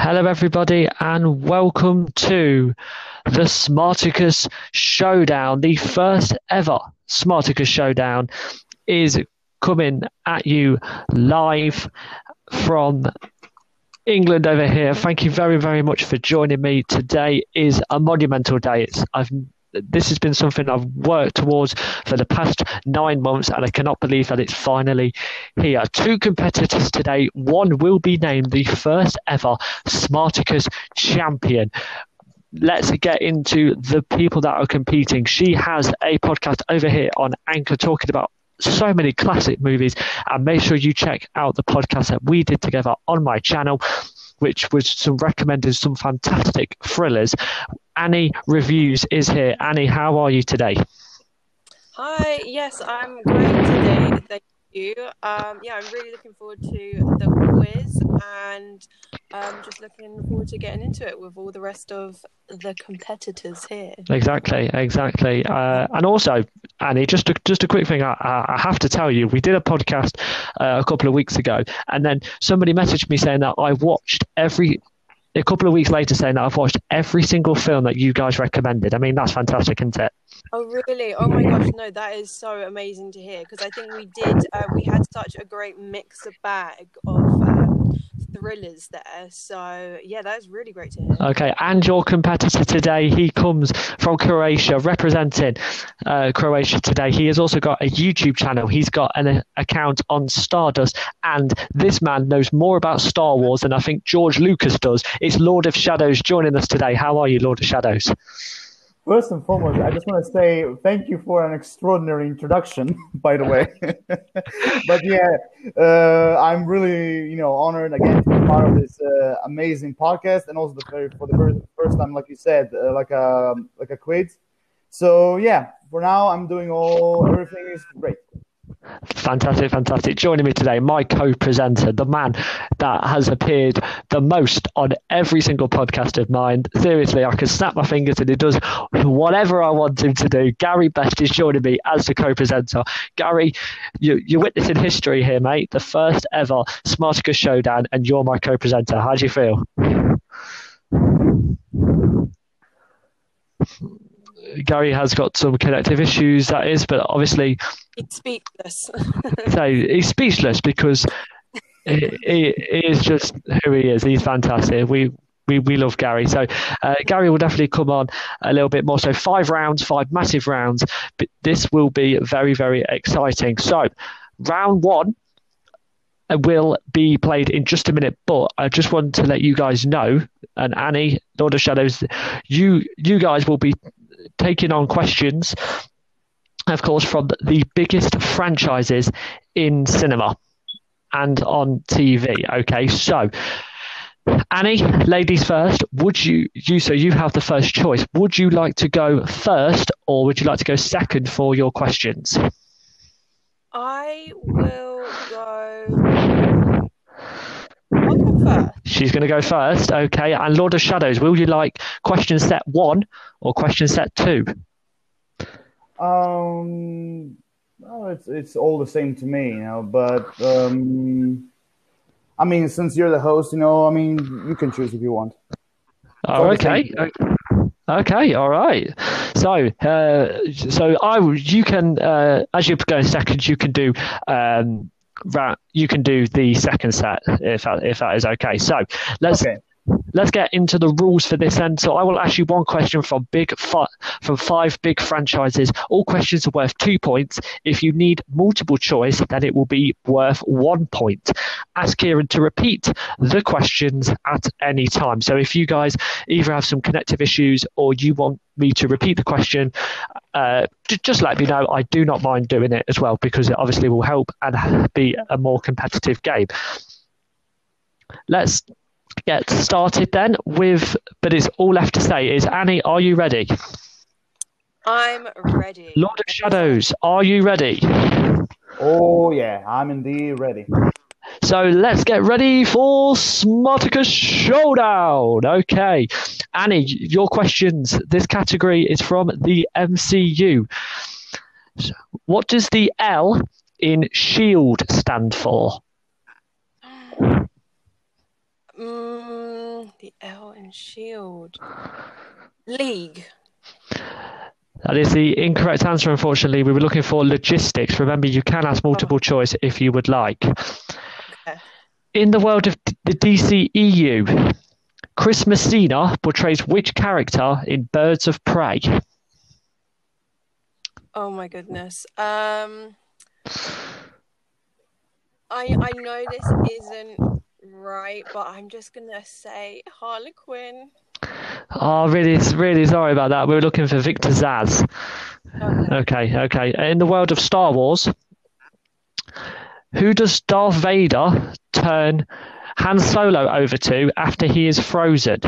Hello everybody and welcome to the Smarticus Showdown. The first ever Smarticus Showdown is coming at you live from England over here. Thank you very, very much for joining me. Today is a monumental day. This has been something I've worked towards for the past 9 months, and I cannot believe that it's finally here. Two competitors today. One will be named the first ever Smarticus champion. Let's get into the people that are competing. She has a podcast over here on Anchor talking about so many classic movies, and make sure you check out the podcast that we did together on my channel, which was recommended some fantastic thrillers. Annie Reviews is here. Annie, how are you today? Hi, yes, I'm great today. Thank you. I'm really looking forward to the quiz and just looking forward to getting into it with all the rest of the competitors here. Exactly. And also, Annie, just a quick thing I have to tell you. We did a podcast a couple of weeks ago, and then somebody messaged me saying that a couple of weeks later saying that I've watched every single film that you guys recommended. I mean, that's fantastic, isn't it? Oh, really? Oh, my gosh. No, that is so amazing to hear, because I think we had such a great mixer bag of thrillers there. So, yeah, that is really great to hear. Okay, and your competitor today, he comes from Croatia, representing Croatia today. He has also got a YouTube channel. He's got an account on Stardust, and this man knows more about Star Wars than I think George Lucas does. It's Lord of Shadows joining us today. How are you, Lord of Shadows? First and foremost, I just want to say thank you for an extraordinary introduction, by the way. But yeah, I'm really, honored again to be part of this amazing podcast, and also for the first time, like you said, like a quiz. So yeah, for now, I'm doing everything is great. Fantastic. Joining me today, my co-presenter, the man that has appeared the most on every single podcast of mine. Seriously, I can snap my fingers and he does whatever I want him to do. Gary Best is joining me as the co-presenter. Gary, you're witnessing history here, mate. The first ever Smarticus Showdown, and you're my co-presenter. How do you feel? Gary has got some connective issues, that is, but obviously he's speechless. So he's speechless because he is just who he is. He's fantastic. We love Gary. So Gary will definitely come on a little bit more. So 5 rounds, 5 massive rounds. But this will be very, very exciting. So round 1 will be played in just a minute, but I just want to let you guys know, and Annie, Lord of Shadows, you guys will be taking on questions, of course, from the biggest franchises in cinema and on TV. Okay, so Annie, ladies first. Would you have the first choice. Would you like to go first, or would you like to go second for your questions? I will go. I'll go first. She's going to go first. Okay. And Lord of Shadows, will you like question set 1 or question set 2? No, it's all the same to me, But I mean, since you're the host, you can choose if you want. Oh, okay, all right. So, as you're going second, you can do the second set if that is okay. So let's get into the rules for this end. So I will ask you one question from 5 big franchises. All questions are worth 2 points. If you need multiple choice, then it will be worth 1 point. Ask Kieran to repeat the questions at any time. So if you guys either have some connective issues or you want me to repeat the question, just let me know. I do not mind doing it as well, because it obviously will help and be a more competitive game. Let's get started then but it's all left to say is, Annie, are you ready? I'm ready. Lord of Shadows, are you ready? Oh yeah, I'm indeed ready. So let's get ready for Smarticus Showdown. Okay, Annie, your questions. This category is from the MCU. So what does the L in SHIELD stand for? Bell and Shield League. That is the incorrect answer, unfortunately. We were looking for logistics. Remember, you can ask multiple choice if you would like. Okay. In the world of the DCEU, Chris Messina portrays which character in Birds of Prey? Oh, my goodness. I know this isn't right, but I'm just going to say Harlequin. Oh, really sorry about that. We were looking for Victor Zsasz. Okay. In the world of Star Wars, who does Darth Vader turn Han Solo over to after he is frozen?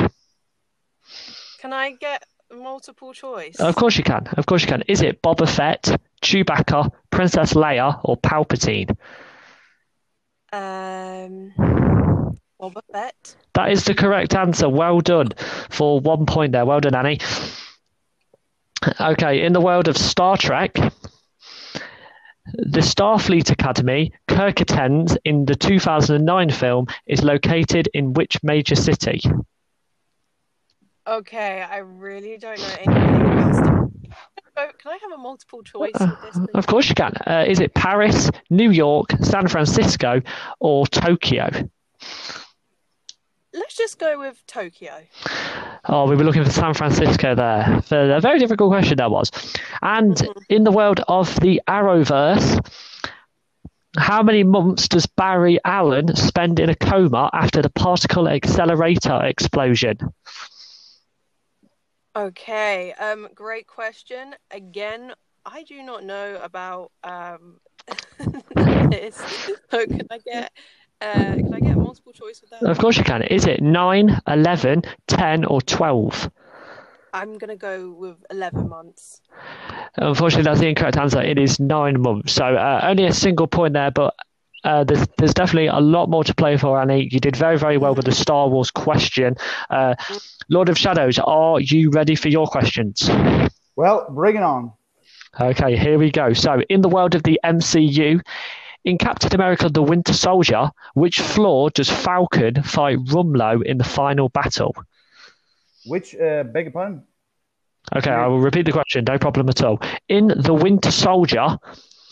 Can I get multiple choice? Of course you can. Is it Boba Fett, Chewbacca, Princess Leia, or Palpatine? Boba Fett. That is the correct answer. Well done for 1 point there. Well done, Annie. Okay, in the world of Star Trek, the Starfleet Academy Kirk attends in the 2009 film is located in which major city? Okay, I really don't know anything else. Can I have a multiple choice with this, please? Of course you can. Is it Paris, New York, San Francisco, or Tokyo? Let's just go with Tokyo. Oh, we were looking for San Francisco there. A very difficult question that was. And in the world of the Arrowverse, how many months does Barry Allen spend in a coma after the particle accelerator explosion? Okay, great question. Again, I do not know about this. So can I get multiple choice with that? Of course you can. Is it 9, 11, 10 or 12? I'm going to go with 11 months. Unfortunately, that's the incorrect answer. It is 9 months. So only a single point there, but there's definitely a lot more to play for, Annie. You did very, very well with the Star Wars question. Lord of Shadows, are you ready for your questions? Well, bring it on. Okay, here we go. So, in the world of the MCU, in Captain America the Winter Soldier, which floor does Falcon fight Rumlow in the final battle? Which, beg your pardon? Okay, I will repeat the question, no problem at all. In The Winter Soldier...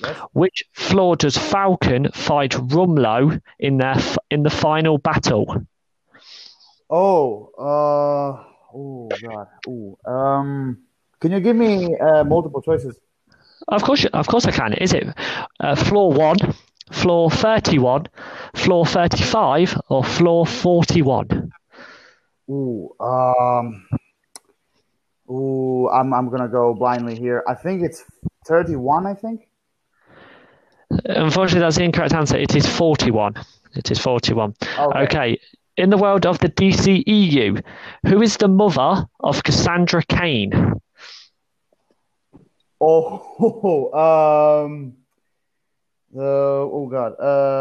Yes. Which floor does Falcon fight Rumlow in the final battle? Can you give me multiple choices? Of course I can. Is it floor 1, floor 31, floor 35, or floor 41? I'm gonna go blindly here. I think it's 31. I think. Unfortunately, that's the incorrect answer. It is 41. Okay. In the world of the DCEU, who is the mother of Cassandra Cain?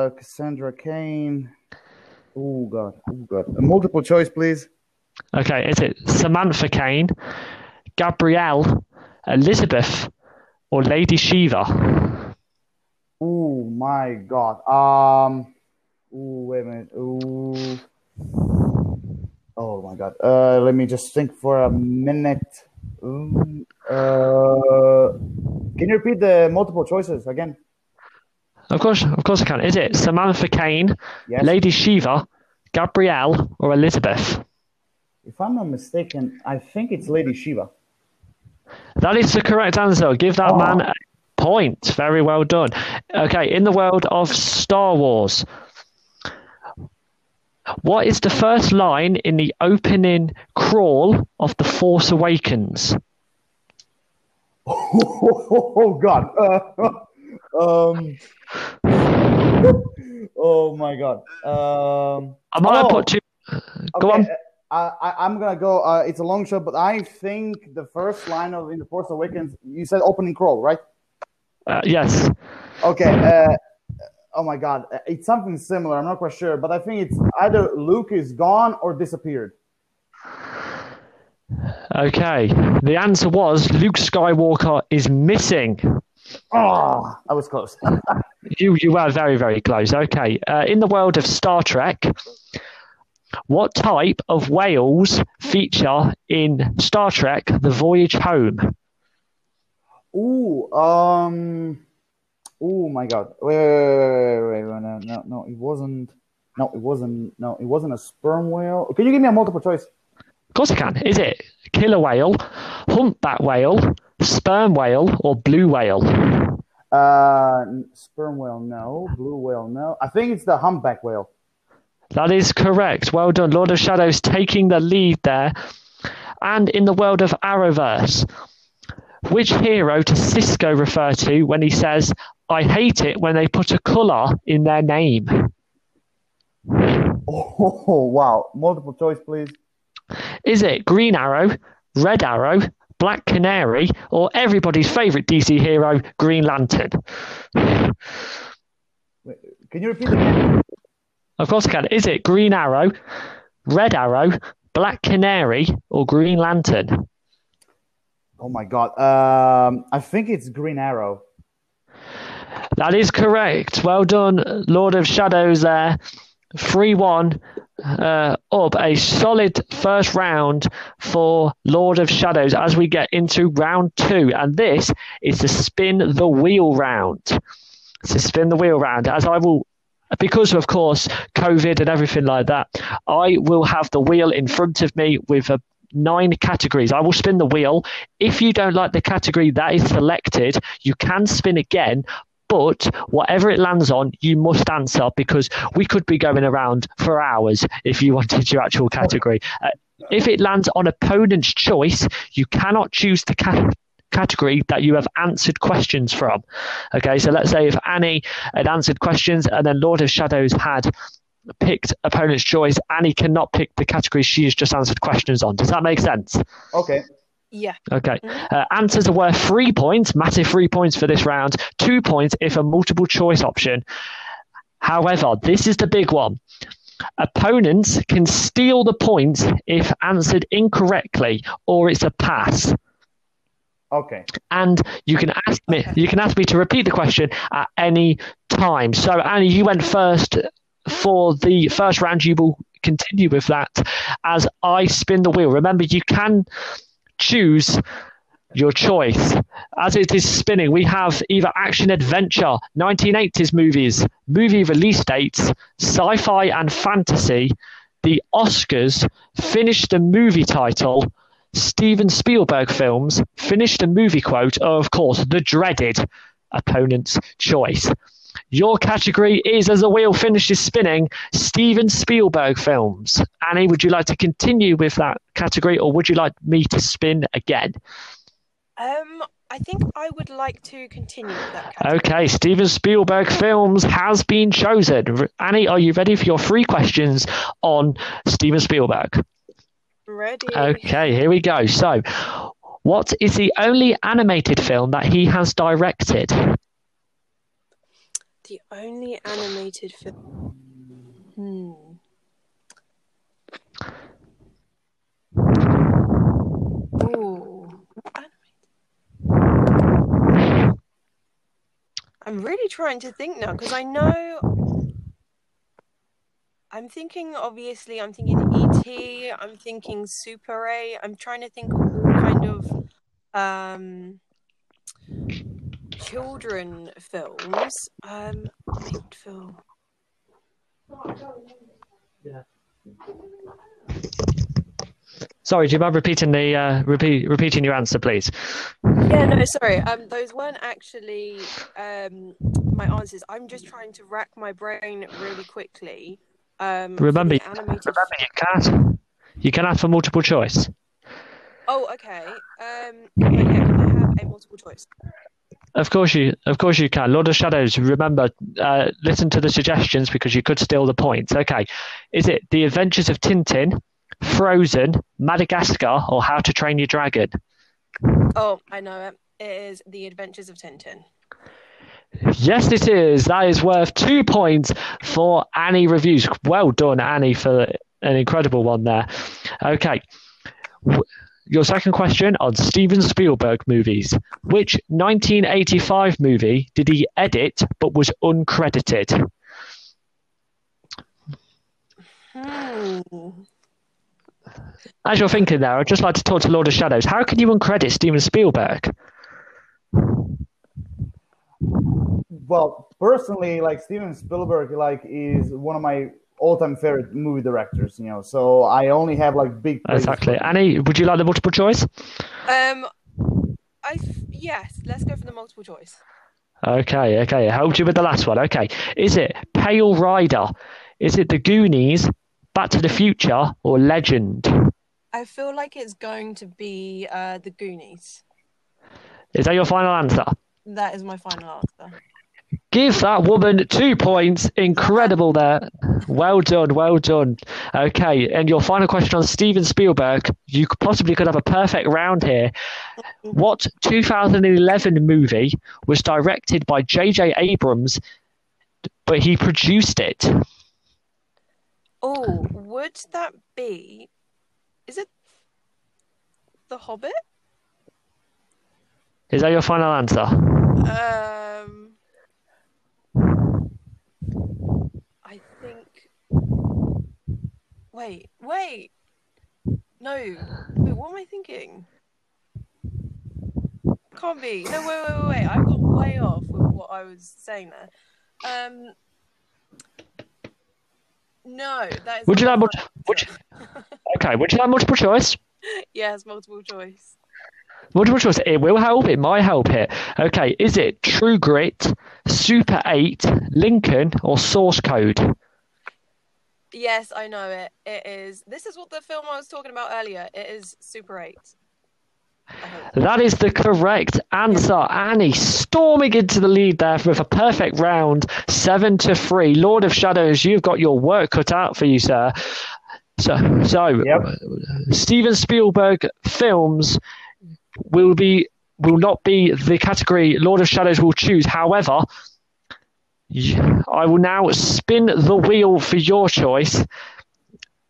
Cassandra Cain. Oh God. Multiple choice, please. Okay, is it Samantha Cain, Gabrielle, Elizabeth, or Lady Shiva? Oh my God! Wait a minute. Oh my God! Let me just think for a minute. Can you repeat the multiple choices again? Of course I can. Is it Samantha Cain, yes, Lady Shiva, Gabrielle, or Elizabeth? If I'm not mistaken, I think it's Lady Shiva. That is the correct answer. Give that man a point. Very well done. Okay, in the world of Star Wars, what is the first line in the opening crawl of The Force Awakens? Oh God. Oh my God. I might have put two. Go on. I'm going to go. It's a long shot, but I think the first line in The Force Awakens, you said opening crawl, right? Yes. Okay. Oh my God, it's something similar. I'm not quite sure, but I think it's either Luke is gone or disappeared. Okay. The answer was Luke Skywalker is missing. Oh, I was close. You were very, very close. Okay. In the world of Star Trek, What type of whales feature in Star Trek The Voyage Home? Oh my God! Wait! No! It wasn't. No, it wasn't a sperm whale. Can you give me a multiple choice? Of course I can. Is it killer whale, humpback whale, sperm whale, or blue whale? Sperm whale, no. Blue whale, no. I think it's the humpback whale. That is correct. Well done. Lord of Shadows taking the lead there. And in the world of Arrowverse, which hero does Cisco refer to when he says, "I hate it when they put a colour in their name"? Oh, wow. Multiple choice, please. Is it Green Arrow, Red Arrow, Black Canary, or everybody's favourite DC hero, Green Lantern? Wait, can you repeat that? Of course I can. Is it Green Arrow, Red Arrow, Black Canary, or Green Lantern? Oh, my God. I think it's Green Arrow. That is correct. Well done, Lord of Shadows there. 3-1 up, a solid first round for Lord of Shadows as we get into round two. And this is the Spin the Wheel round. It's the Spin the Wheel round. As I will, because of course, COVID and everything like that, I will have the wheel in front of me with 9 categories. I will spin the wheel. If you don't like the category that is selected, you can spin again. But whatever it lands on, you must answer, because we could be going around for hours if you wanted your actual category. If it lands on opponent's choice, you cannot choose the category that you have answered questions from. Okay, so let's say if Annie had answered questions and then Lord of Shadows had picked opponent's choice, Annie cannot pick the category she has just answered questions on. Does that make sense? Okay. Yeah. Okay. Answers are worth 3 points, massive 3 points for this round, 2 points if a multiple choice option. However, this is the big one. Opponents can steal the points if answered incorrectly or it's a pass. Okay. And you can ask me to repeat the question at any time. So Annie, you went first for the first round. You will continue with that as I spin the wheel. Remember, you can choose your choice. As it is spinning, we have either action adventure, 1980s movies, movie release dates, sci-fi and fantasy, the Oscars, finish the movie title, Steven Spielberg films, finish the movie quote, or of course the dreaded opponent's choice. Your category is, as the wheel finishes spinning, Steven Spielberg films. Annie, would you like to continue with that category, or would you like me to spin again? I think I would like to continue with that category. Okay, Steven Spielberg films has been chosen. Annie, are you ready for your 3 questions on Steven Spielberg? Ready. Okay, here we go. So, what is the only animated film that he has directed? The only animated film. Ooh. I'm really trying to think now, because I know I'm thinking E.T., I'm thinking Super 8, I'm trying to think of all kind of children films. Film. Yeah. Sorry, do you mind repeating the repeating your answer, please? Yeah, no, sorry. Those weren't actually my answers. I'm just trying to rack my brain really quickly. Remember, you can ask for multiple choice. Oh, okay. Okay, can I have a multiple choice? Of course you can. Lord of Shadows, remember, listen to the suggestions because you could steal the points. Okay. Is it The Adventures of Tintin, Frozen, Madagascar, or How to Train Your Dragon? Oh, I know it. It is The Adventures of Tintin. Yes, it is. That is worth 2 points for Annie Reviews. Well done, Annie, for an incredible one there. Okay. Your second question on Steven Spielberg movies. Which 1985 movie did he edit but was uncredited? As you're thinking there, I'd just like to talk to Lord of Shadows. How can you uncredit Steven Spielberg? Well, personally, like Steven Spielberg, like is one of my all-time favorite movie directors. You know, so I only have like big. Exactly, Annie. Would you like the multiple choice? Yes. Let's go for the multiple choice. Okay. Helped you with the last one. Okay, is it Pale Rider? Is it The Goonies? Back to the Future or Legend? I feel like it's going to be The Goonies. Is that your final answer? That is my final answer. Give that woman 2 points. Incredible there. Well done, well done. Okay, and your final question on Steven Spielberg. You possibly could have a perfect round here. What 2011 movie was directed by J.J. Abrams, but he produced it? Oh, would that be... Is it The Hobbit? Is that your final answer? I think... Wait. No, what am I thinking? Can't be. No, wait. I got way off with what I was saying there. No, that is... Would you like multiple choice? Yes, multiple choice. Multiple choice. It will help. It might help here. Okay, is it True Grit, Super 8, Lincoln, or Source Code? Yes, I know it. It is... This is what the film I was talking about earlier. It is Super 8. That is the correct answer. Annie storming into the lead there with a perfect round, 7-3. Lord of Shadows, you've got your work cut out for you, sir. So, Steven Spielberg films will not be the category Lord of Shadows will choose. However, I will now spin the wheel for your choice.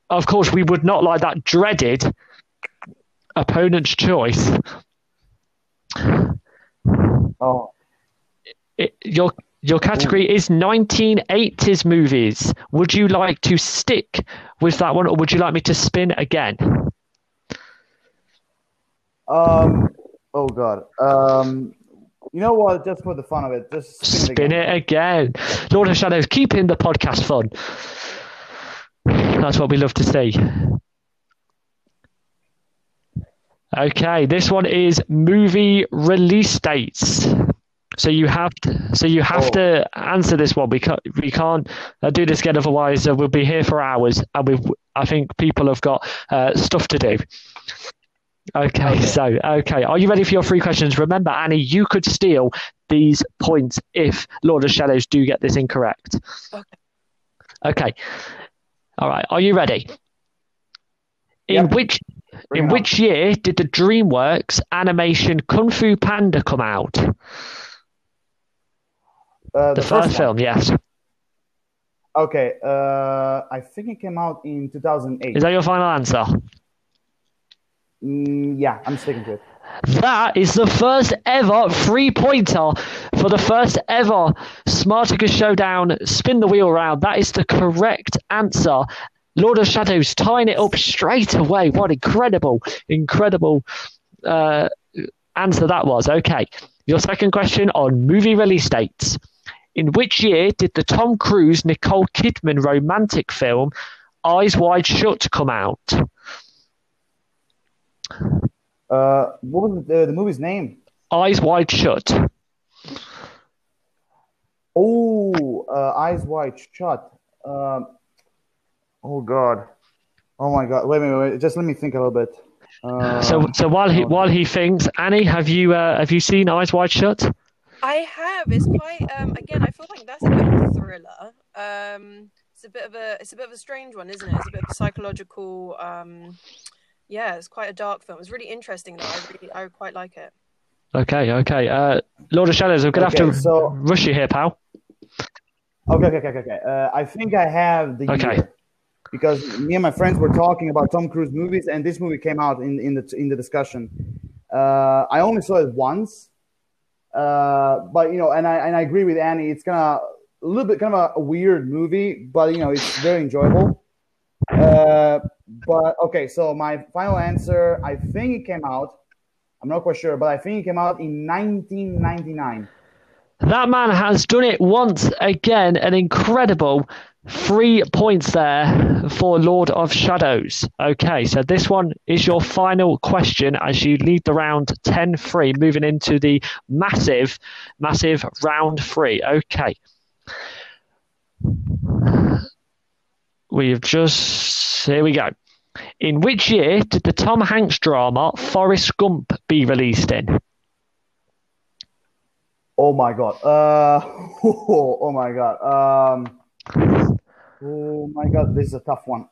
Of course, we would not like that dreaded opponent's choice. Oh, your category is 1980s movies. Would you like to stick with that one, or would you like me to spin again? Oh God. You know what? Just for the fun of it, just spin it again. Lord of Shadows, keeping the podcast fun. That's what we love to see. Okay, this one is movie release dates. So you have to answer this one. We can't do this again, otherwise we'll be here for hours, and I think people have got stuff to do. Okay, are you ready for your 3 questions? Remember, Annie, you could steal these points if Lord of Shadows do get this incorrect. Okay. All right, are you ready? In which year did the DreamWorks animation Kung Fu Panda come out? The first film, yes. Okay, I think it came out in 2008. Is that your final answer? Yeah, I'm sticking to it. That is the first ever 3-pointer for the first ever Smarticus Showdown Spin the Wheel Round. That is the correct answer. Lord of Shadows tying it up straight away. What incredible answer that was. Okay, your second question on movie release dates. In which year did the Tom Cruise, Nicole Kidman romantic film Eyes Wide Shut come out? What was the movie's name? Eyes Wide Shut. Oh, Eyes Wide Shut. Oh God! Oh my God! Wait! Just let me think a little bit. So while he thinks, Annie, have you seen Eyes Wide Shut? I have. It's quite again. I feel like that's a bit of a thriller. It's a bit of a strange one, isn't it? It's a bit of a psychological. It's quite a dark film. It's really interesting though. I quite like it. Okay. Lord of Shadows, I'm gonna have to rush you here, pal. Okay. I think I have the year. Because me and my friends were talking about Tom Cruise movies, and this movie came out in the discussion. I only saw it once, but you know, and I agree with Annie. It's kind of a little bit kind of a weird movie, but you know, it's very enjoyable. But okay, so my final answer, I think it came out, I'm not quite sure, but I think it came out in 1999. That man has done it once again. An incredible 3 points there for Lord of Shadows. Okay, so this one is your final question as you lead the round 10-3, moving into the massive, massive round three. Okay. We've just... Here we go. In which year did the Tom Hanks drama Forrest Gump be released in? Oh my God. Oh my God. This is a tough one.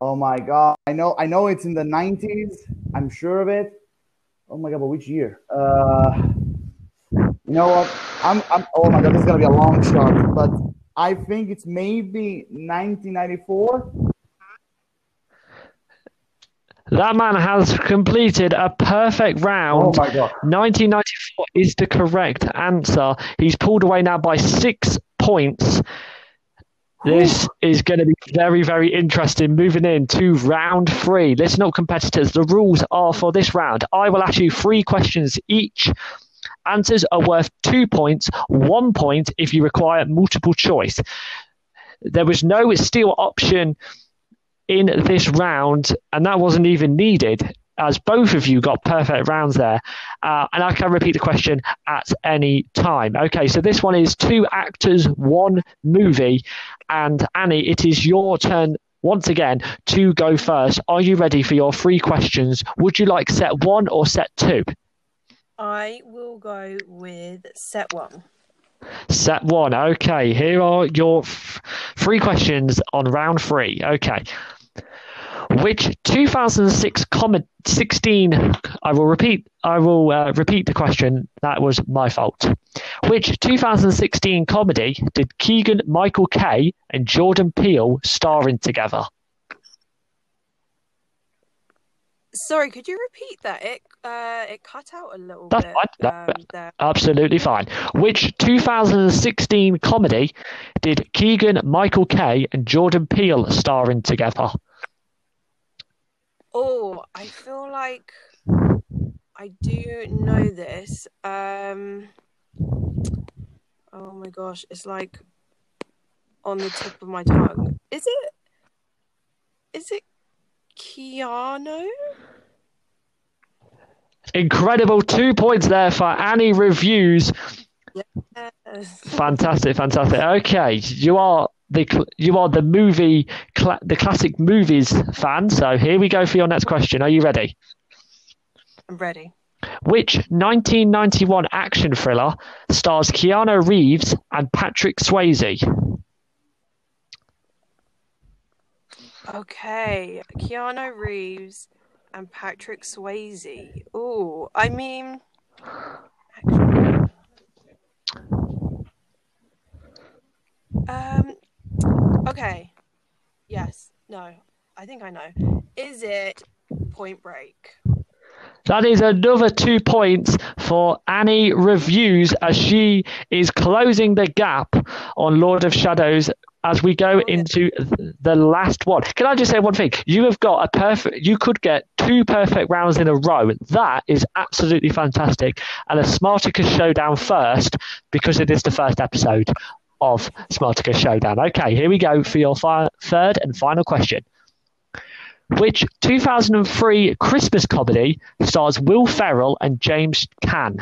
Oh my God. I know it's in the 90s. I'm sure of it. Oh my God. But which year? You know what? I'm oh my God. This is going to be a long shot, but I think it's maybe 1994. That man has completed a perfect round. Oh my God. 1994 is the correct answer. He's pulled away now by 6 points. This is going to be very, very interesting. Moving in to round three. Listen up, competitors. The rules are for this round. I will ask you 3 questions each. Answers are worth 2 points, 1 point if you require multiple choice. There was no steal option in this round, and that wasn't even needed, as both of you got perfect rounds there. And I can repeat the question at any time. Okay, so this one is 2 actors, 1 movie. And Annie, it is your turn once again to go first. Are you ready for your 3 questions? Would you like set 1 or set 2? I will go with set 1. Set 1. Okay, here are your 3 questions on round 3. Okay. Which 2006 I will repeat the question. That was my fault. Which 2016 comedy did Keegan-Michael Kay and Jordan Peele star in together? Sorry, could you repeat that? It cut out a little bit. That's fine. Absolutely fine. Which 2016 comedy did Keegan-Michael Kay and Jordan Peele star in together? Oh, I feel like I do know this. Oh my gosh, it's like on the tip of my tongue. Is it Keanu? Incredible. 2 points there for Annie Reviews. Yes. Fantastic. Okay, you are the movie, the classic movies fan. So here we go for your next question. Are you ready? I'm ready. Which 1991 action thriller stars Keanu Reeves and Patrick Swayze? Okay, Keanu Reeves and Patrick Swayze. Oh, I mean... Actually, okay. Yes. No. I think I know. Is it Point Break? That is another 2 points for Annie Reviews as she is closing the gap on Lord of Shadows as we go into the last one. Can I just say one thing? You have got a perfect... You could get 2 perfect rounds in a row. That is absolutely fantastic. And a Smarticus Showdown first, because it is the first episode of Smarticus Showdown. Okay, here we go for your third and final question. Which 2003 Christmas comedy stars Will Ferrell and James Caan?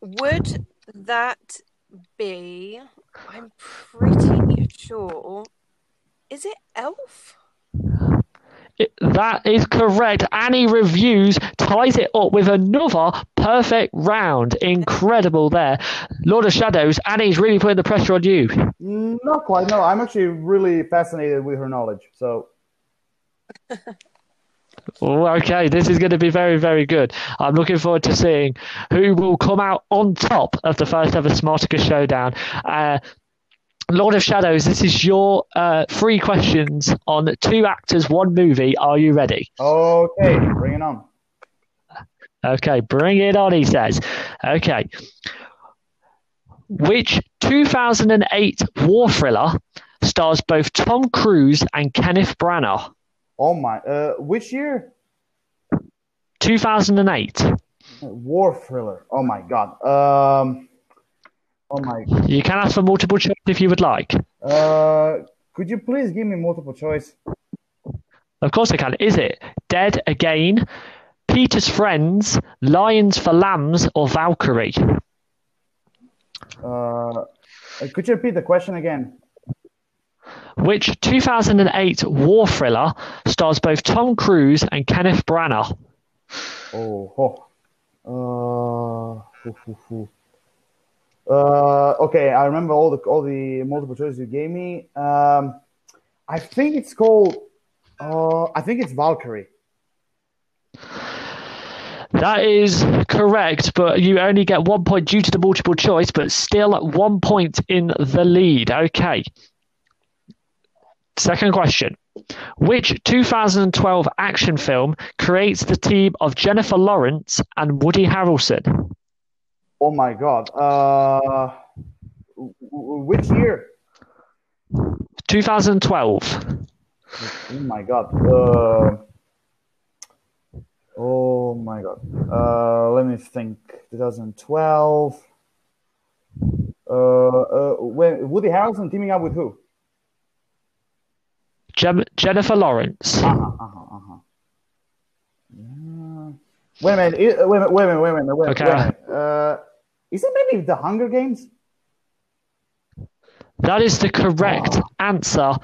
Would that be... I'm pretty sure. Is it Elf? That is correct. Annie Reviews ties it up with another perfect round. Incredible there. Lord of Shadows, Annie's really putting the pressure on you. Not quite, no. I'm actually really fascinated with her knowledge. So. Okay, this is going to be very, very good. I'm looking forward to seeing who will come out on top of the first ever Smarticus Showdown. Lord of Shadows, this is your 3 questions on 2 actors, 1 movie. Are you ready? Okay, bring it on. Okay, bring it on, he says. Okay. which 2008 war thriller stars both Tom Cruise and Kenneth Branagh? Oh my, which year? 2008. War thriller. Oh my God. Oh my. You can ask for multiple choice if you would like. Could you please give me multiple choice? Of course I can. Is it Dead Again, Peter's Friends, Lions for Lambs, or Valkyrie? Could you repeat the question again? Which 2008 war thriller stars both Tom Cruise and Kenneth Branagh? Okay, I remember all the multiple choices you gave me. I think it's called. I think it's Valkyrie. That is correct, but you only get 1 point due to the multiple choice, but still 1 point in the lead. Okay. Second question. Which 2012 action film creates the team of Jennifer Lawrence and Woody Harrelson? Oh, my God. Which year? 2012. Oh, my God. Oh, my God. Let me think. 2012. When Woody Harrelson teaming up with who? Jennifer Lawrence. Yeah. Wait a minute. Okay. Is it maybe the Hunger Games? That is the correct answer.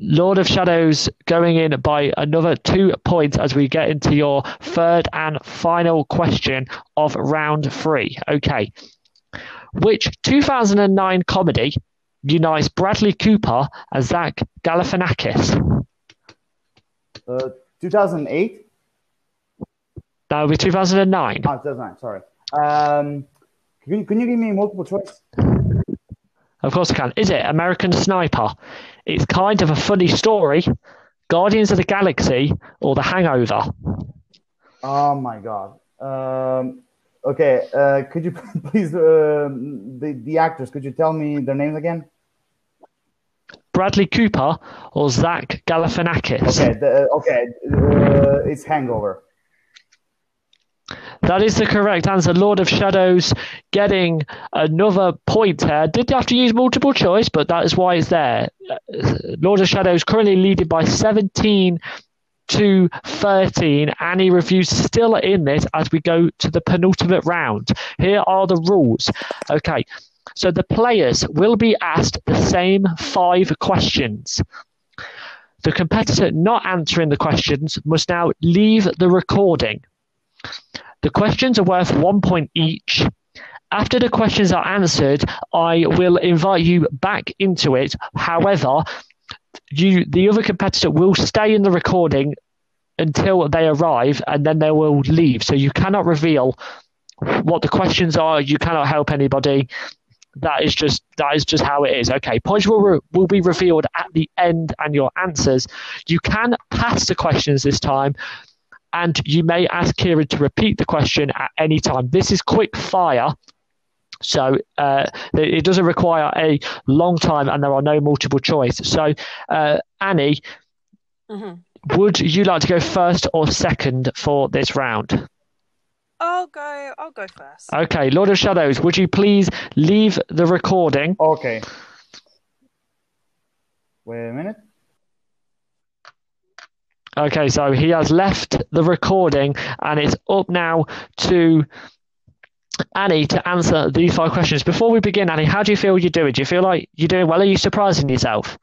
Lord of Shadows going in by another 2 points as we get into your third and final question of round three. Okay. Which 2009 comedy unites Bradley Cooper and Zach Galifianakis? 2008? That would be 2009. Oh, 2009, sorry. Can you give me multiple choice? Of course I can. Is it American Sniper? It's Kind of a Funny Story, Guardians of the Galaxy, or The Hangover? Oh, my God. Okay, could you please, the actors, could you tell me their names again? Bradley Cooper or Zach Galifianakis? Okay, it's Hangover. That is the correct answer. Lord of Shadows getting another point here. Did have to use multiple choice, but that is why it's there. Lord of Shadows currently leading by 17 to 13. Annie Reviews still in this as we go to the penultimate round. Here are the rules. Okay, so the players will be asked the same 5 questions. The competitor not answering the questions must now leave the recording. The questions are worth 1 point each. After the questions are answered, I will invite you back into it. However, the other competitor will stay in the recording until they arrive, and then they will leave. So you cannot reveal what the questions are. You cannot help anybody. That is just how it is. Okay, points will be revealed at the end, and your answers. You can pass the questions this time, and you may ask Kieran to repeat the question at any time. This is quick fire. So it doesn't require a long time, and there are no multiple choice. So, Annie, would you like to go first or second for this round? I'll go first. Okay, Lord of Shadows, would you please leave the recording? Okay. Wait a minute. Okay, so he has left the recording, and it's up now to Annie to answer these 5 questions. Before we begin, Annie, how do you feel you're doing? Do you feel like you're doing well? Are you surprising yourself?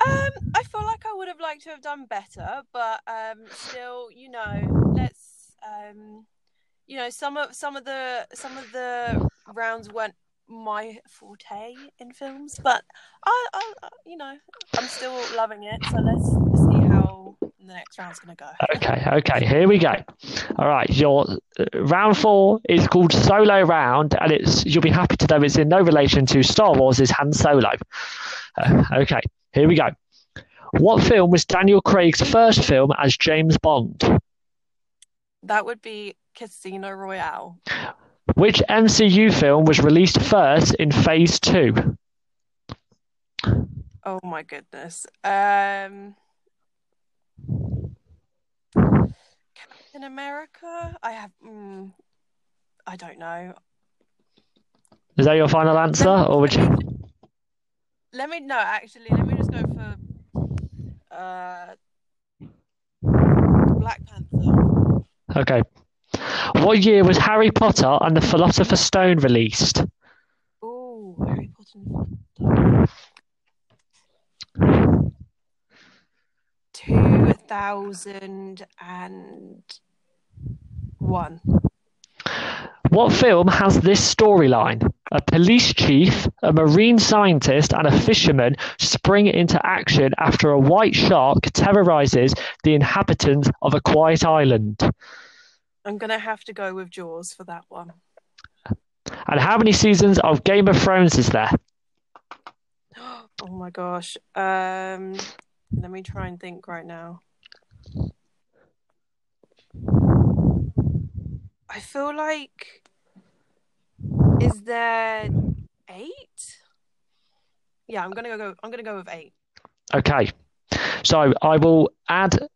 I feel like I would have liked to have done better, but still, let's some of the rounds weren't my forte in films, but I'm still loving it. So let's see how the next round's going to go. Okay, here we go. All right, your round 4 is called Solo Round, and you'll be happy to know it's in no relation to Star Wars' Han Solo. Okay, here we go. What film was Daniel Craig's first film as James Bond? That would be Casino Royale. Which MCU film was released first in Phase 2? Oh my goodness. Captain America? I don't know. Is that your final answer, or would you? Let me just go for Black Panther. Okay. What year was Harry Potter and the Philosopher's Stone released? Oh, Harry Potter. 2001. What film has this storyline? A police chief, a marine scientist, and a fisherman spring into action after a white shark terrorizes the inhabitants of a quiet island. I'm going to have to go with Jaws for that one. And how many seasons of Game of Thrones is there? Oh my gosh. Let me try and think right now. I feel like, is there 8? Yeah, I'm gonna go with 8. Okay, so I will add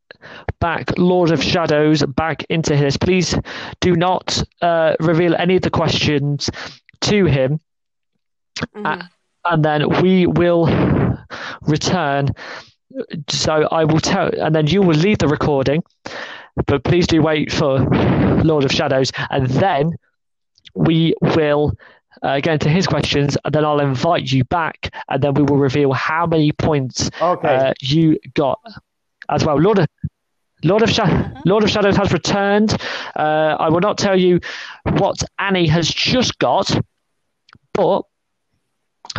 back Lord of Shadows back into his. Please do not reveal any of the questions to him, and then we will return. So I will tell, and then you will leave the recording. But please do wait for Lord of Shadows, and then we will go into his questions, and then I'll invite you back, and then we will reveal how many points you got as well. Lord of Shadows has returned. I will not tell you what Annie has just got, but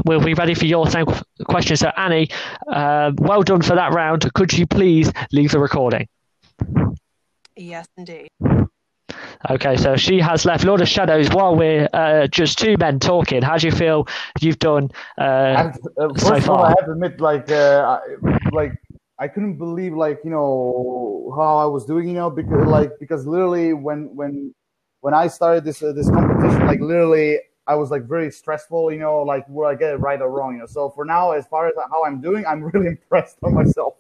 we'll be ready for your same question. So, Annie, well done for that round. Could you please leave the recording? Yes, indeed. Okay, so she has left Lord of Shadows while we're just two men talking. How do you feel you've done so far? First of all, I have to admit, I couldn't believe, how I was doing, because literally when I started this competition, literally I was very stressful, would I get it right or wrong, So for now, as far as how I'm doing, I'm really impressed with myself.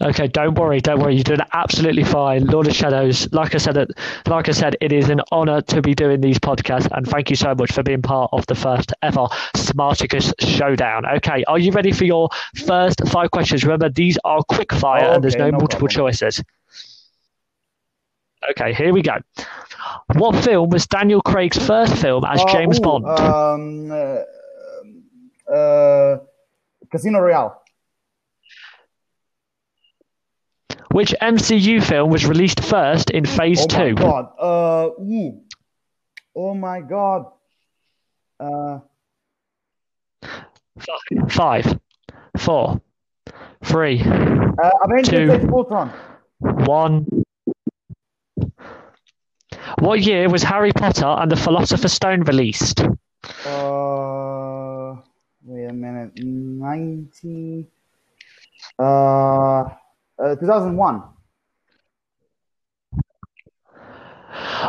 Okay, don't worry. You're doing absolutely fine. Lord of Shadows, like I said, it is an honour to be doing these podcasts, and thank you so much for being part of the first ever Smarticus Showdown. Okay, are you ready for your first 5 questions? Remember, these are quick fire, and there's no multiple choices. Okay, here we go. What film was Daniel Craig's first film as James Bond? Casino Royale. Which MCU film was released first in Phase 2? Oh my god. 5, 4, 3. Avengers: Age of Ultron. 1. What year was Harry Potter and the Philosopher's Stone released? Wait a minute. 2001.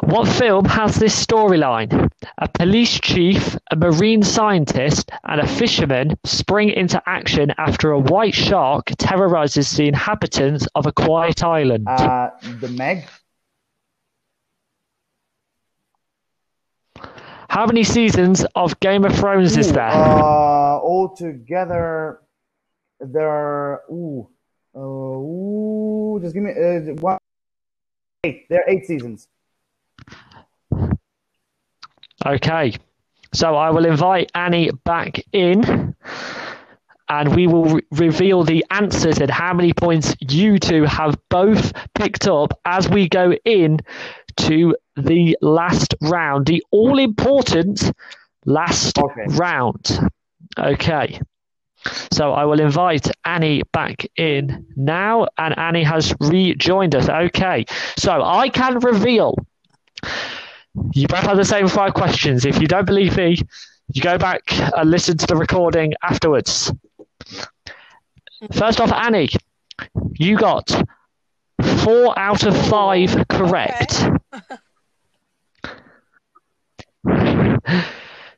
What film has this storyline? A police chief, a marine scientist, and a fisherman spring into action after a white shark terrorizes the inhabitants of a quiet island. The Meg. How many seasons of Game of Thrones is there? Altogether, there are... just give me 8. There are 8 seasons. Okay, so I will invite Annie back in, and we will reveal the answers and how many points you two have both picked up as we go in to the last round, the all-important last round. Okay. So I will invite Annie back in now, and Annie has rejoined us. Okay, so I can reveal. You both have the same 5 questions. If you don't believe me, you go back and listen to the recording afterwards. First off, Annie, you got 4 out of 5 correct.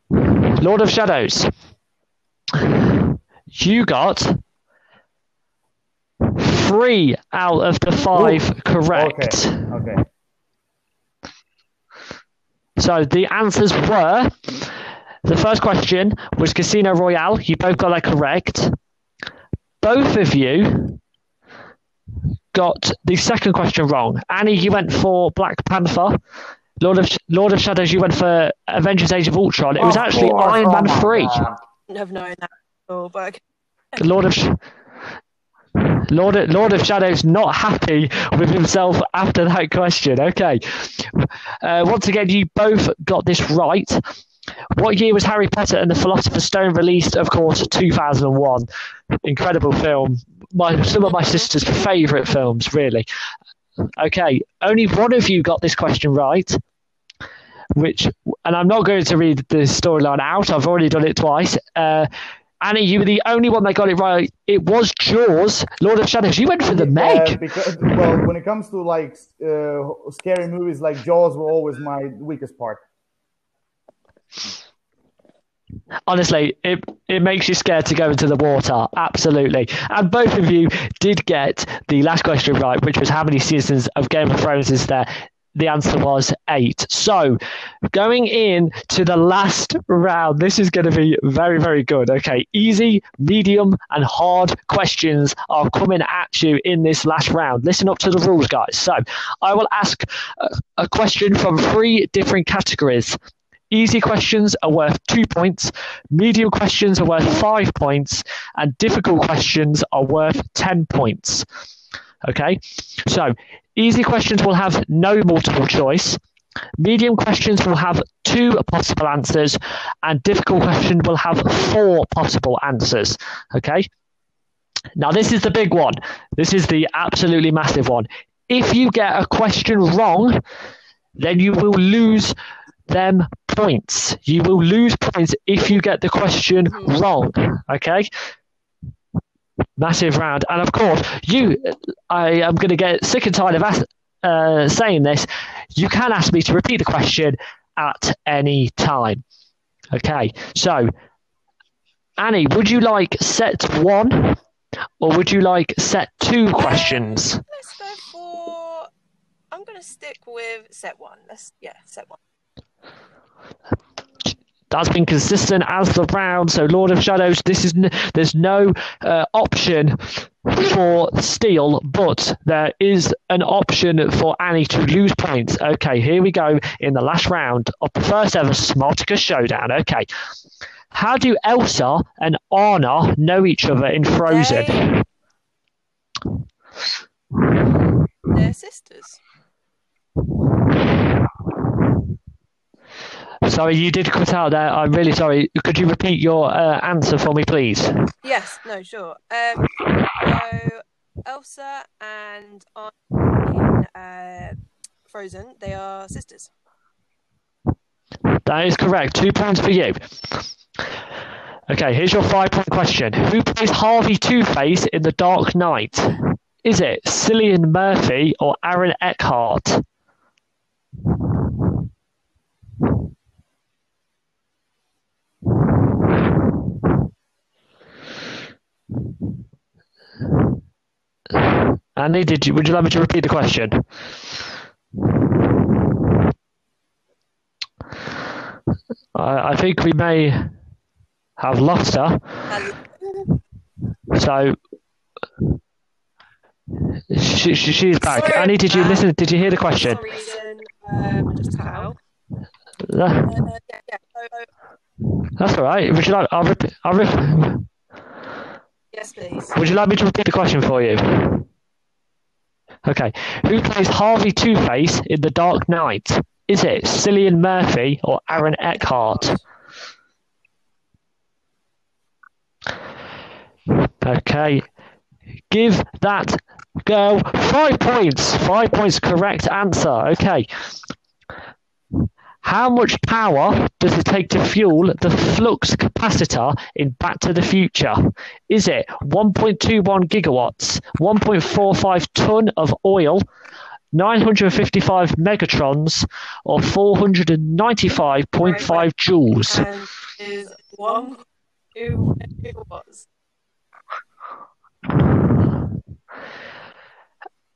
Lord of Shadows. You got 3 out of the 5 correct. Okay. So the answers were, the first question was Casino Royale. You both got that correct. Both of you got the second question wrong. Annie, you went for Black Panther. Lord of Shadows, you went for Avengers Age of Ultron. It was actually Iron Man 3. I have known that before, but... Lord of Shadows not happy with himself after that question. Okay. Once again, you both got this right. What year was Harry Potter and the Philosopher's Stone released? Of course, 2001. Incredible film. Some of my sister's favourite films, really. Okay, only one of you got this question right, and I'm not going to read the storyline out. I've already done it twice. Annie, you were the only one that got it right. It was Jaws. Lord of Shadows, you went for the Meg. Because when it comes to scary movies, like Jaws were always my weakest part. Honestly, it makes you scared to go into the water. Absolutely. And both of you did get the last question right, which was how many seasons of Game of Thrones is there? The answer was 8. So going in to the last round, this is going to be very, very good. Okay, easy, medium and hard questions are coming at you in this last round. Listen up to the rules, guys. So I will ask a question from 3 different categories. Easy questions are worth 2 points, medium questions are worth 5 points, and difficult questions are worth 10 points. Okay, so easy questions will have no multiple choice, medium questions will have 2 possible answers, and difficult questions will have 4 possible answers. Okay, now this is the big one. This is the absolutely massive one. If you get a question wrong, then you will lose them points. You will lose points if you get the question wrong. Okay, massive round. And of course, I am going to get sick and tired of saying this. You can ask me to repeat the question at any time. Okay, so Annie, would you like set 1 or would you like set 2 questions? Let's go for, I'm going to stick with set 1. Set 1. That's been consistent as the round. So Lord of Shadows, there's no option for steal, but there is an option for Annie to lose points. Okay, here we go in the last round of the first ever Smarticus Showdown. Okay, how do Elsa and Anna know each other in Frozen? They're sisters. Sorry, you did cut out there. I'm really sorry. Could you repeat your answer for me, please? Yes, no, sure. So Elsa and Anna in Frozen, they are sisters. That is correct. 2 points for you. Okay, here's your 5-point question. Who plays Harvey Two-Face in The Dark Knight? Is it Cillian Murphy or Aaron Eckhart? Andy, would you like me to repeat the question? I think we may have lost her. So she's back. Sorry, Annie, did you listen? Did you hear the question? That's all right. Would you like? Yes, please. Would you like me to repeat the question for you? Okay. Who plays Harvey Two-Face in The Dark Knight? Is it Cillian Murphy or Aaron Eckhart? Okay. Give that girl 5 points. 5 points, correct answer. Okay. How much power does it take to fuel the flux capacitor in Back to the Future? Is it 1.21 gigawatts, 1.45 ton of oil, 955 megatrons, or 495.5 joules. And is 1 gigawatts.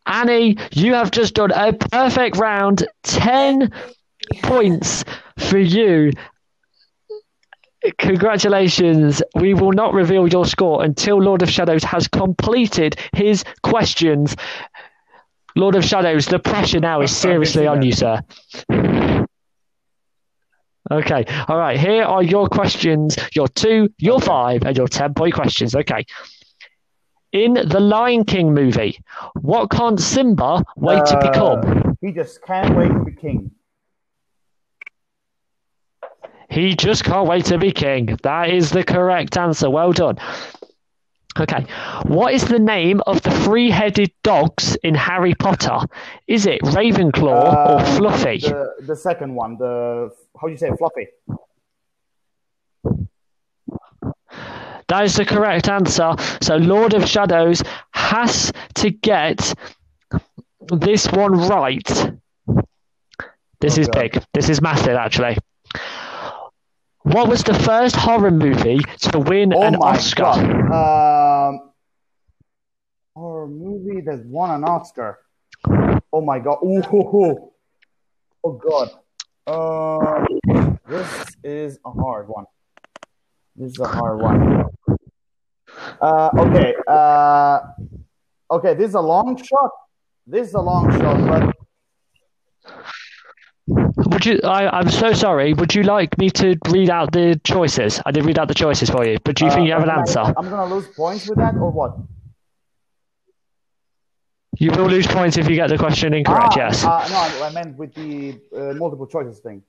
Annie, you have just done a perfect round. 10 points for you. Congratulations. We will not reveal your score until Lord of Shadows has completed his questions. Lord of Shadows, the pressure now is seriously on you, sir. Okay. All right. Here are your questions, your 2, your 5, and your 10-point questions. Okay. In the Lion King movie, what can't Simba wait to become? He just can't wait to be king. He just can't wait to be king. That is the correct answer. Well done. Okay. What is the name of the three-headed dogs in Harry Potter? Is it Ravenclaw or Fluffy? The second one. How do you say it? Fluffy. That is the correct answer. So Lord of Shadows has to get this one right. This is big. This is massive, actually. What was the first horror movie to win an Oscar? Horror movie that won an Oscar. Oh my god. Ooh. Oh god. This is a hard one. Okay, this is a long shot. But would you? I'm so sorry. Would you like me to read out the choices? I did read out the choices for you. But do you think you have an answer? I'm going to lose points with that, or what? You will lose points if you get the question incorrect. Yes. No, I meant with the multiple choices thing.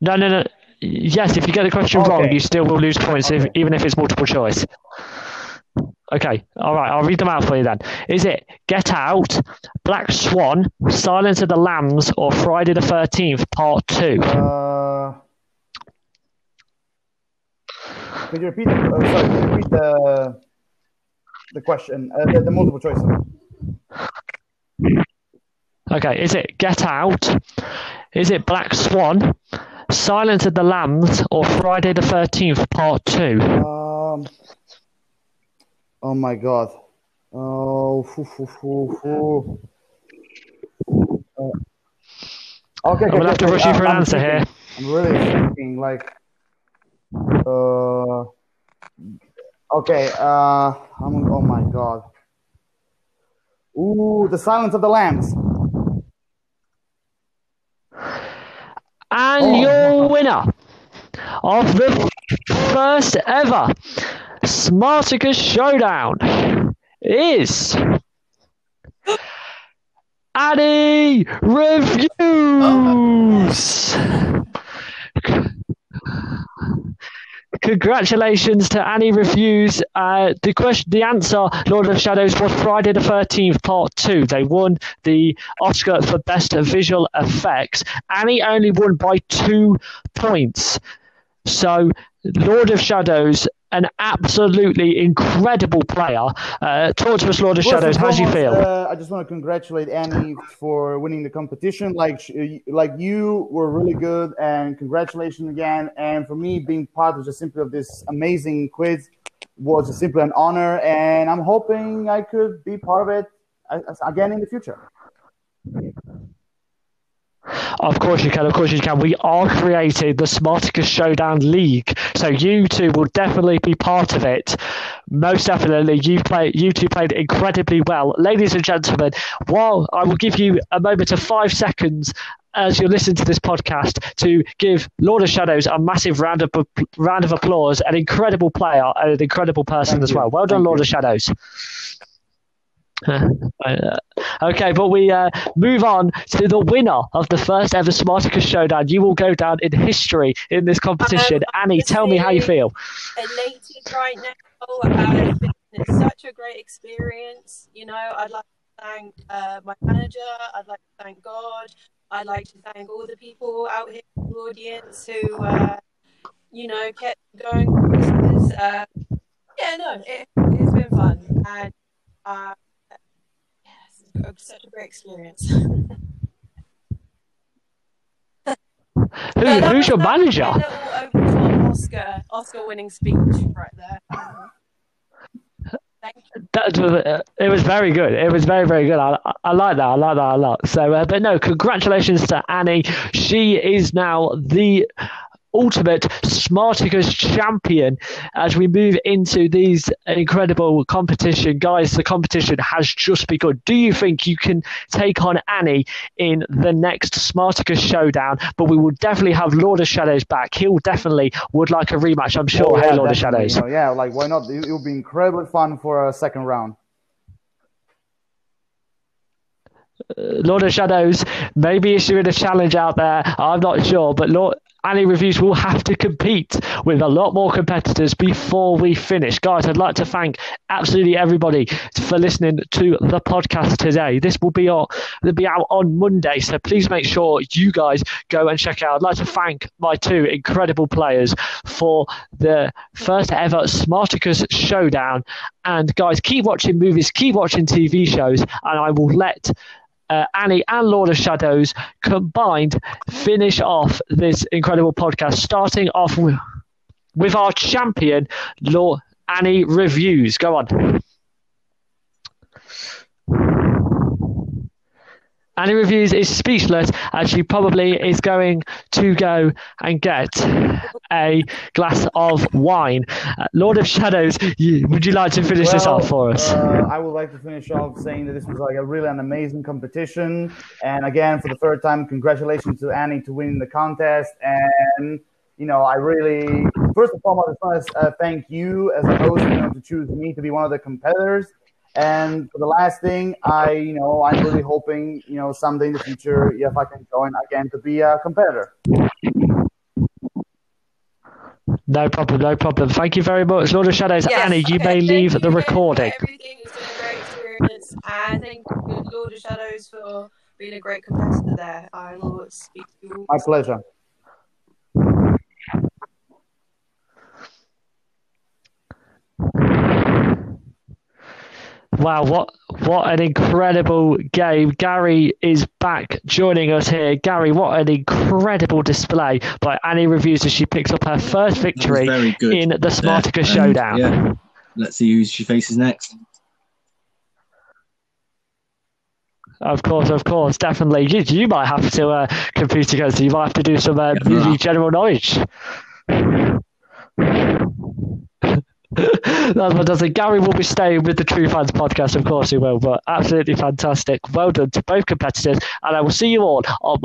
No. Yes, if you get the question wrong, you still will lose points, even if it's multiple choice. Okay, all right, I'll read them out for you then. Is it Get Out, Black Swan, Silence of the Lambs, or Friday the 13th, Part 2? Could you repeat the question, the multiple choice? Okay, is it Get Out? Is it Black Swan? Silence of the Lambs or Friday the 13th, Part 2? Oh my god. Okay, I'm going to have to rush you for an answer here. I'm really thinking, oh my god. Ooh, the Silence of the Lambs. And your winner of the first ever Smarticus Showdown is Annie Reviews. Congratulations to Annie Reviews. The answer, Lord of Shadows, was Friday the 13th, Part 2. They won the Oscar for Best Visual Effects. Annie only won by 2 points. So, Lord of Shadows, an absolutely incredible player. Talk to us, Lord of Shadows. How do you feel? I just want to congratulate Annie for winning the competition. You were really good, and congratulations again. And for me, being part of this amazing quiz was just simply an honor. And I'm hoping I could be part of it again in the future. Of course you can. We are creating the Smarticus Showdown League, so you two will definitely be part of it. Most definitely, you two played incredibly well, ladies and gentlemen. While I will give you a moment of 5 seconds as you listen to this podcast to give Lord of Shadows a massive round of applause, an incredible player and an incredible person as well. Well done, Lord of Shadows. Okay, but we move on to the winner of the first ever Smarticus Showdown. You will go down in history in this competition. Annie, tell me how you feel. Elated right now about everything. It's such a great experience. You know, I'd like to thank my manager. I'd like to thank God. I'd like to thank all the people out here in the audience who, kept going. It's been fun. And such a great experience. Who's your manager? Oscar-winning speech right there. It was very good. It was very, very good. I like that. I like that a lot. So, but no, congratulations to Annie. She is now the ultimate Smarticus champion as we move into these incredible competition. Guys, the competition has just begun. Do you think you can take on Annie in the next Smarticus Showdown? But we will definitely have Lord of Shadows back. He'll definitely would like a rematch, I'm sure. Oh, yeah, hey, Lord of Shadows. Yeah, like, why not? It'll be incredibly fun for a second round. Lord of Shadows may be issuing a challenge out there. I'm not sure, but Annie Reviews will have to compete with a lot more competitors before we finish. Guys, I'd like to thank absolutely everybody for listening to the podcast today. This will be out on Monday, so please make sure you guys go and check out. I'd like to thank my two incredible players for the first ever Smarticus Showdown. And guys, keep watching movies, keep watching TV shows, and I will let Annie and Lord of Shadows combined finish off this incredible podcast, starting off with our champion, Annie Reviews. Go on. Annie Reviews is speechless, and she probably is going to go and get a glass of wine. Lord of Shadows, would you like to finish this off for us? I would like to finish off saying that this was like an amazing competition. And again, for the third time, congratulations to Annie to win the contest. And, you know, I really, first and foremost, I just want to thank you as a host to choose me to be one of the competitors. And for the last thing, I'm really hoping, someday in the future, if I can join again to be a competitor. No problem. Thank you very much, Lord of Shadows. Yes, Annie, you may leave the recording. Everything has been a great experience, and thank you, Lord of Shadows, for being a great competitor there. I will speak to you. My pleasure. Wow, what an incredible game. Gary is back joining us here. Gary, what an incredible display by Annie Reviews as she picks up her first victory in the Smarticus Showdown. Yeah. Let's see who she faces next. Of course, definitely. You might have to compete against her. You might have to do some general knowledge. That's fantastic. Gary will be staying with the True Fans podcast, of course he will, but absolutely fantastic. Well done to both competitors, and I will see you all on